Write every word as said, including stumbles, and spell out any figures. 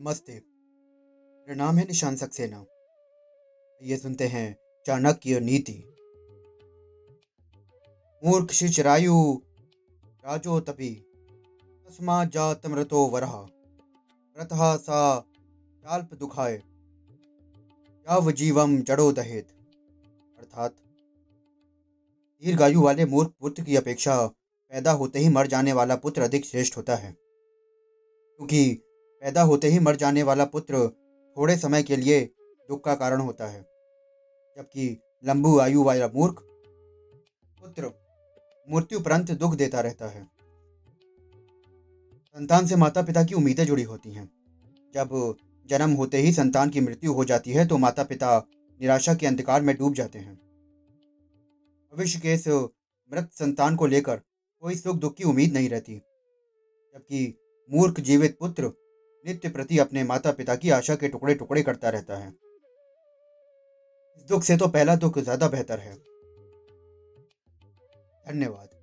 नमस्ते, मेरा नाम है निशांत सक्सेना। ये सुनते हैं चाणक्य नीति। मूर्ख शिचरायु राजो तपि तस्मा जातमृतो वरहा व्रतः सा चाल्प दुखाय यावजीवम जड़ो दहेत। अर्थात दीर्घायु वाले मूर्ख पुत्र की अपेक्षा पैदा होते ही मर जाने वाला पुत्र अधिक श्रेष्ठ होता है, क्योंकि पैदा होते ही मर जाने वाला पुत्र थोड़े समय के लिए दुख का कारण होता है, जबकि लंबू आयु वाला मूर्ख पुत्र मृत्युपर्यंत दुख देता रहता है। संतान से माता पिता की उम्मीदें जुड़ी होती हैं। जब जन्म होते ही संतान की मृत्यु हो जाती है तो माता पिता निराशा के अंधकार में डूब जाते हैं। भविष्य के इस मृत संतान को लेकर कोई सुख दुख की उम्मीद नहीं रहती, जबकि मूर्ख जीवित पुत्र नित्य प्रति अपने माता पिता की आशा के टुकड़े टुकड़े करता रहता है। इस दुख से तो पहला दुख ज्यादा बेहतर है। धन्यवाद।